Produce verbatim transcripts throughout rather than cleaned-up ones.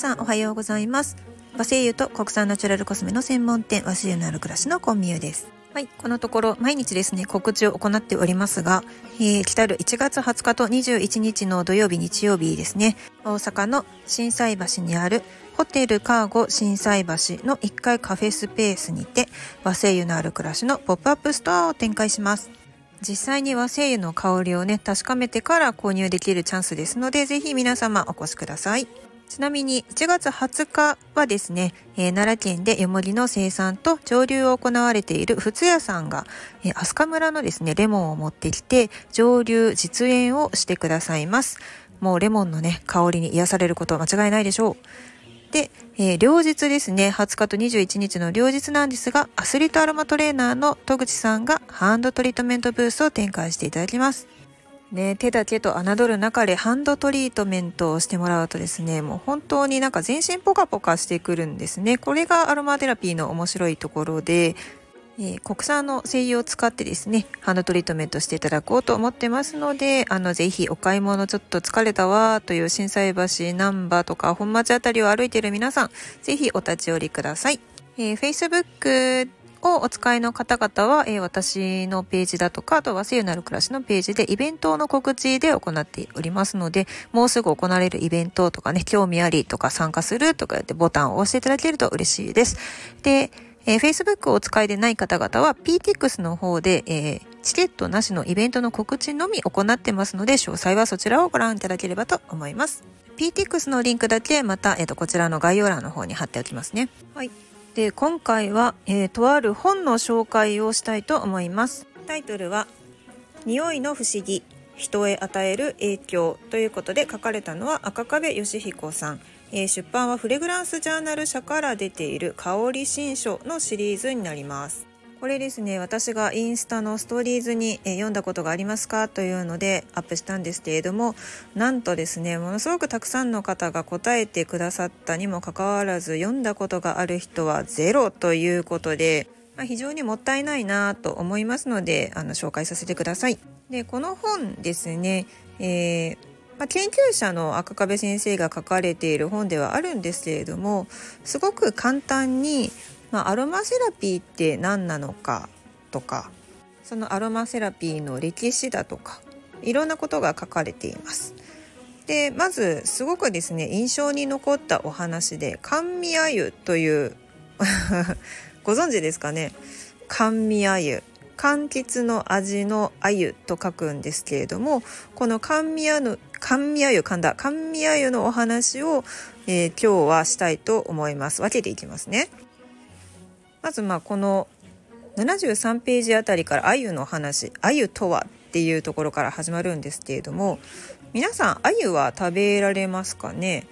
皆さんおはようございます。和製油と国産ナチュラルコスメの専門店、和製油のある暮らしのコンミュです。はい、このところ毎日ですね告知を行っておりますが、えー、来るいちがつはつかとにじゅういちにちの土曜日日曜日ですね、大阪の心斎橋にあるホテルカーゴ心斎橋のいっかいカフェスペースにて和製油のある暮らしのポップアップストアを展開します。実際に和製油の香りをね確かめてから購入できるチャンスですので、ぜひ皆様お越しください。ちなみにいちがつはつかはですね、えー、奈良県でよもぎの生産と蒸留を行われているふつやさんが、えー、飛鳥村のですねレモンを持ってきて蒸留実演をしてくださいます。もうレモンのね香りに癒されることは間違いないでしょう。で、えー、両日ですね、はつかとにじゅういちにちの両日なんですが、アスリートアロマトレーナーの戸口さんがハンドトリートメントブースを展開していただきます。ね、手だけと侮る中でハンドトリートメントをしてもらうとですね、もう本当になんか全身ポカポカしてくるんですね。これがアロマテラピーの面白いところで、えー、国産の精油を使ってですね、ハンドトリートメントしていただこうと思ってますので、あの、ぜひお買い物ちょっと疲れたわーという心斎橋、難波とか本町あたりを歩いている皆さん、ぜひお立ち寄りください。えー、Facebookをお使いの方々は、えー、私のページだとか、あと和製油のある暮らしのページでイベントの告知で行っておりますので、もうすぐ行われるイベントとかね、興味ありとか参加するとかってボタンを押していただけると嬉しいです。で、えー、Facebook をお使いでない方々は ピーティーエックス の方で、えー、チケットなしのイベントの告知のみ行ってますので、詳細はそちらをご覧いただければと思います。ピーティーエックス のリンクだけまた、えーと、こちらの概要欄の方に貼っておきますね。はい。で、今回は、えー、とある本の紹介をしたいと思います。タイトルは匂いの不思議、人へ与える影響ということで、書かれたのは赤壁義彦さん、えー、出版はフレグランスジャーナル社から出ている香り新書のシリーズになります。これですね、私がインスタのストーリーズに、えー、読んだことがありますかというのでアップしたんですけれども、なんとですね、ものすごくたくさんの方が答えてくださったにもかかわらず、読んだことがある人はゼロということで、まあ、非常にもったいないなと思いますので、あの紹介させてください。で、この本ですね、えーまあ、研究者の赤壁先生が書かれている本ではあるんですけれども、すごく簡単に、まあ、アロマセラピーって何なのかとか、そのアロマセラピーの歴史だとか、いろんなことが書かれています。で、まずすごくですね、印象に残ったお話で、甘味鮎というご存知ですかね。甘味鮎、柑橘の味の鮎と書くんですけれども、この甘味鮎の甘味鮎噛んだ甘味鮎のお話を、えー、今日はしたいと思います。分けていきますね。まずまあこのななじゅうさんページあたりから鮎の話、鮎とはっていうところから始まるんですけれども、皆さん鮎は食べられますかね。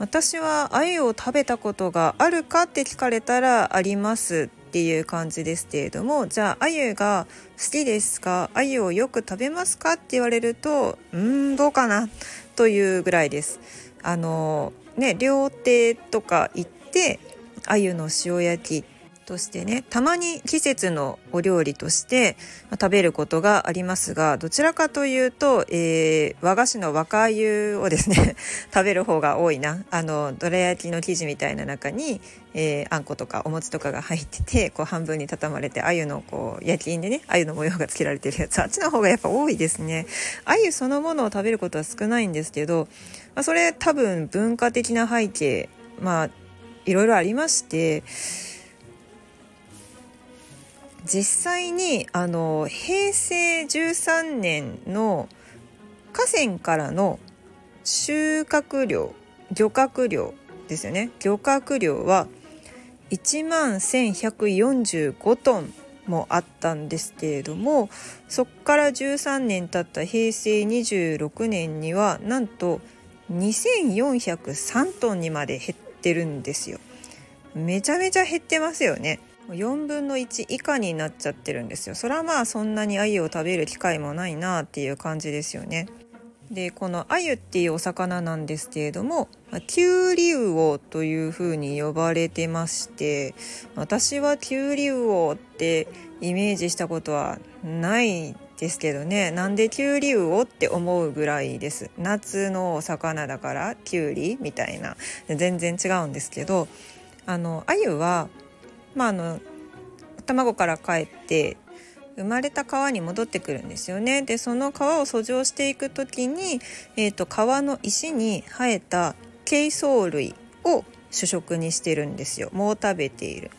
私は鮎を食べたことがあるかって聞かれたらありますっていう感じですけれども、じゃあ鮎が好きですか、鮎をよく食べますかって言われると、うーんどうかなというぐらいです。あのね、料亭とか行って鮎の塩焼きとしてね、たまに季節のお料理として食べることがありますが、どちらかというと、えー、和菓子の若鮎をですね食べる方が多いな。あのどら焼きの生地みたいな中に、えー、あんことかお餅とかが入ってて、こう半分に畳まれて、鮎のこう焼き印でね、鮎の模様がつけられてるやつ、あっちの方がやっぱ多いですね。鮎そのものを食べることは少ないんですけど、まあ、それ多分文化的な背景、まあいろいろありまして、実際にあのへいせいじゅうさんねんの河川からの収穫量、漁獲量ですよね。漁獲量はいちまんせんひゃくよんじゅうごトンもあったんですけれども、そこからじゅうさんねん経ったへいせいにじゅうろくねんにはなんとにせんよんひゃくさんトンにまで減ってるんですよ。めちゃめちゃ減ってますよね。よんぶんのいち以下になっちゃってるんですよ。それはまあそんなに鮎を食べる機会もないなっていう感じですよね。で、この鮎っていうお魚なんですけれども、キュウリウオというふうに呼ばれてまして、私はキュウリウオってイメージしたことはないですけどね、なんでキュウリウオって思うぐらいです。夏の魚だからキュウリみたいな、全然違うんですけど、あの鮎は、まあ、あの卵から帰って生まれた川に戻ってくるんですよね。でその川を遡上していくときに、えー、と川の石に生えた珪藻類を主食にしてるんですよ。もう食べている。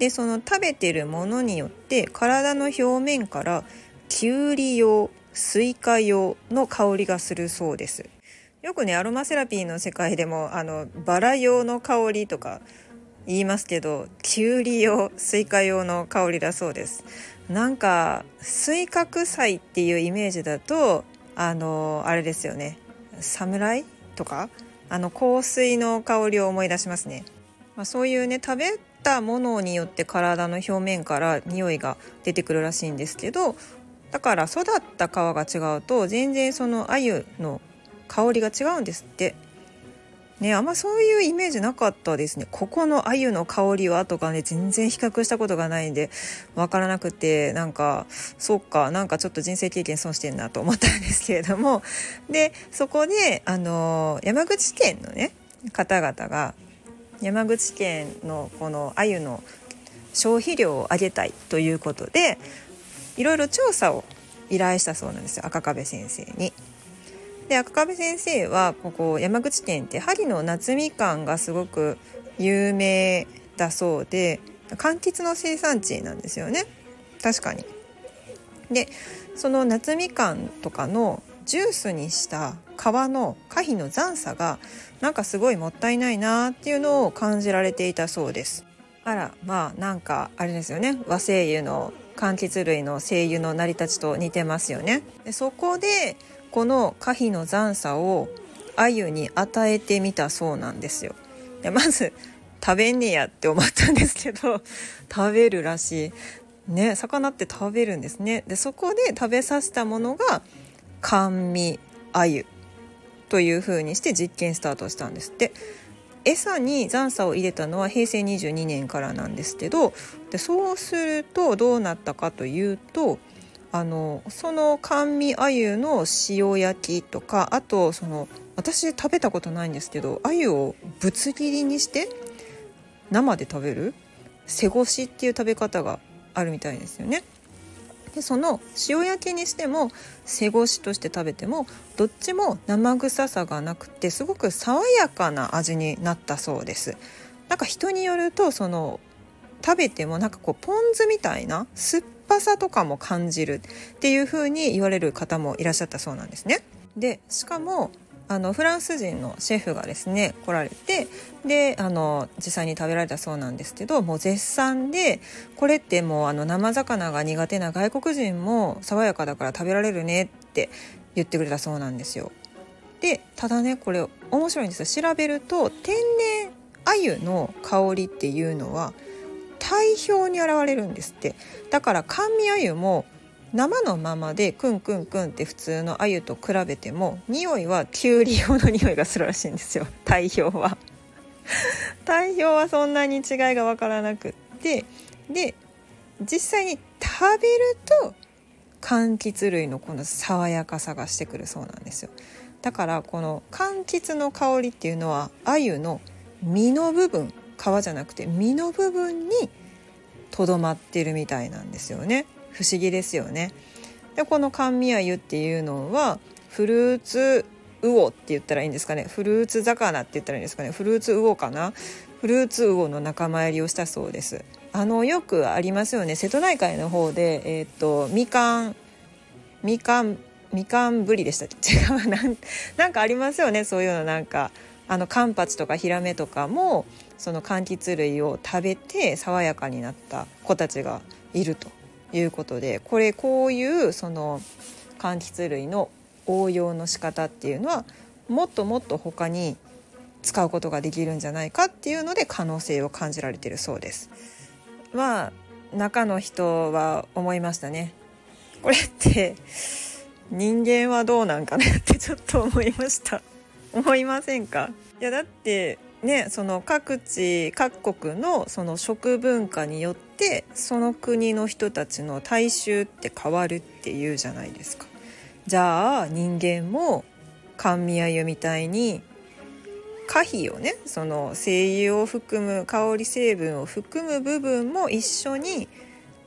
でその食べてるものによって体の表面からキュウリ用、スイカ用の香りがするそうです。よくね、アロマセラピーの世界でもあのバラ用の香りとか言いますけど、キュウリ用、スイカ用の香りだそうです。なんかスイカ臭いっていうイメージだと、あのあれですよね、侍とかあの香水の香りを思い出しますね。まあ、そういうね、食べたものによって体の表面から匂いが出てくるらしいんですけど、だから育った皮が違うと全然その鮎の香りが違うんですってね。あんまそういうイメージなかったですね。ここの鮎の香りはとかね、全然比較したことがないんで分からなくて、なんかそうか、なんかちょっと人生経験損してんなと思ったんですけれども、でそこであの山口県のね方々が、山口県のこの鮎の消費量を上げたいということで、いろいろ調査を依頼したそうなんですよ、赤壁先生に。で赤壁先生はここ山口県って萩の夏みかんがすごく有名だそうで、柑橘の生産地なんですよね、確かに。でその夏みかんとかのジュースにした皮の果皮の残さがなんかすごいもったいないなっていうのを感じられていたそうです。あら、まあなんかあれですよね、和精油の柑橘類の精油の成り立ちと似てますよね。でそこでこの果皮の残さを鮎に与えてみたそうなんですよ。でまず食べんねやって思ったんですけど、食べるらしいね。魚って食べるんですね。でそこで食べさせたものが甘味鮎という風にして実験スタートしたんですって。餌に残さを入れたのはへいせいにじゅうにねんからなんですけど、でそうするとどうなったかというと、あのその甘味鮎の塩焼きとか、あとその私食べたことないんですけど、鮎をぶつ切りにして生で食べる背ごしっていう食べ方があるみたいですよね。でその塩焼きにしても背ごしとして食べてもどっちも生臭さがなくて、すごく爽やかな味になったそうです。なんか人によるとその食べてもなんかこうポン酢みたいな酸っぱさとかも感じるっていう風に言われる方もいらっしゃったそうなんですね。でしかもあのフランス人のシェフがですね来られて、であの実際に食べられたそうなんですけど、もう絶賛で、これってもうあの生魚が苦手な外国人も爽やかだから食べられるねって言ってくれたそうなんですよ。でただね、これ面白いんですよ。調べると天然鮎の香りっていうのは体表に現れるんですって。だから甘味鮎も生のままでクンクンクンって普通の鮎と比べても匂いはキュウリ用の匂いがするらしいんですよ、体表は体表はそんなに違いが分からなくって、で実際に食べると柑橘類のこの爽やかさがしてくるそうなんですよ。だからこの柑橘の香りっていうのは鮎の身の部分、皮じゃなくて身の部分にとどまってるみたいなんですよね。不思議ですよね。でこの甘味鮎っていうのはフルーツ魚って言ったらいいんですかね、フルーツ魚って言ったらいいんですかね、フルーツ魚かな、フルーツ魚の仲間入りをしたそうです。あのよくありますよね、瀬戸内海の方で、えー、っとみかんみかんみかんぶりでしたっけ、違うな ん, なんかありますよね、そういうの。なんかあのカンパチとかヒラメとかもその柑橘類を食べて爽やかになった子たちがいるということで、これこういうその柑橘類の応用の仕方っていうのはもっともっと他に使うことができるんじゃないかっていうので可能性を感じられているそうです。まあ中の人は思いましたね、これって人間はどうなんかなってちょっと思いました思いませんか。いやだってね、その各地各国のその食文化によってその国の人たちの大衆って変わるっていうじゃないですか。じゃあ人間も甘味あゆみたいに果皮をね、その精油を含む香り成分を含む部分も一緒に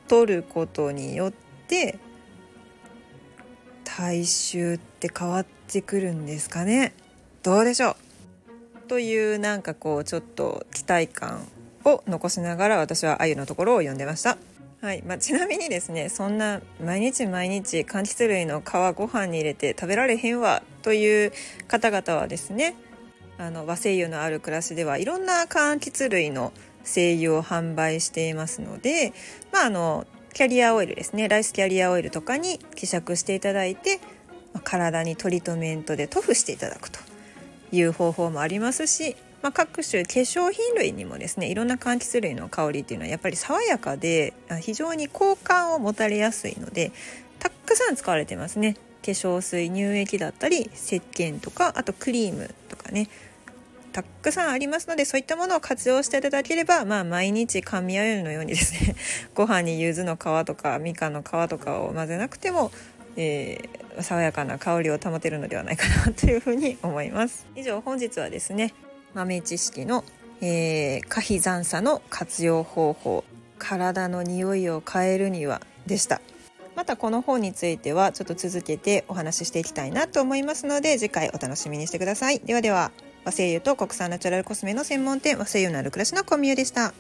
取ることによって大衆って変わってくるんですかね。どうでしょうというなんかこうちょっと期待感を残しながら私はあゆのところを読んでました。はい、まあ、ちなみにですね、そんな毎日毎日柑橘類の皮ご飯に入れて食べられへんわという方々はですね、あの和精油のある暮らしではいろんな柑橘類の精油を販売していますので、まあ、あのキャリアオイルですね、ライスキャリアオイルとかに希釈していただいて体にトリートメントで塗布していただくという方法もありますし、まあ、各種化粧品類にもですね、いろんな柑橘類の香りっていうのはやっぱり爽やかで非常に好感を持たれやすいのでたくさん使われてますね。化粧水、乳液だったり石鹸とか、あとクリームとかね、たくさんありますので、そういったものを活用していただければ、まあ、毎日甘味あゆのようにですねご飯に柚子の皮とかみかんの皮とかを混ぜなくても、えー、爽やかな香りを保てるのではないかなというふうに思います。以上、本日はですね、豆知識の、えー、カヒザンサの活用方法、体の匂いを変えるにはでした。またこの本についてはちょっと続けてお話ししていきたいなと思いますので、次回お楽しみにしてください。ではでは、和精油と国産ナチュラルコスメの専門店、和精油のある暮らしのコミュでした。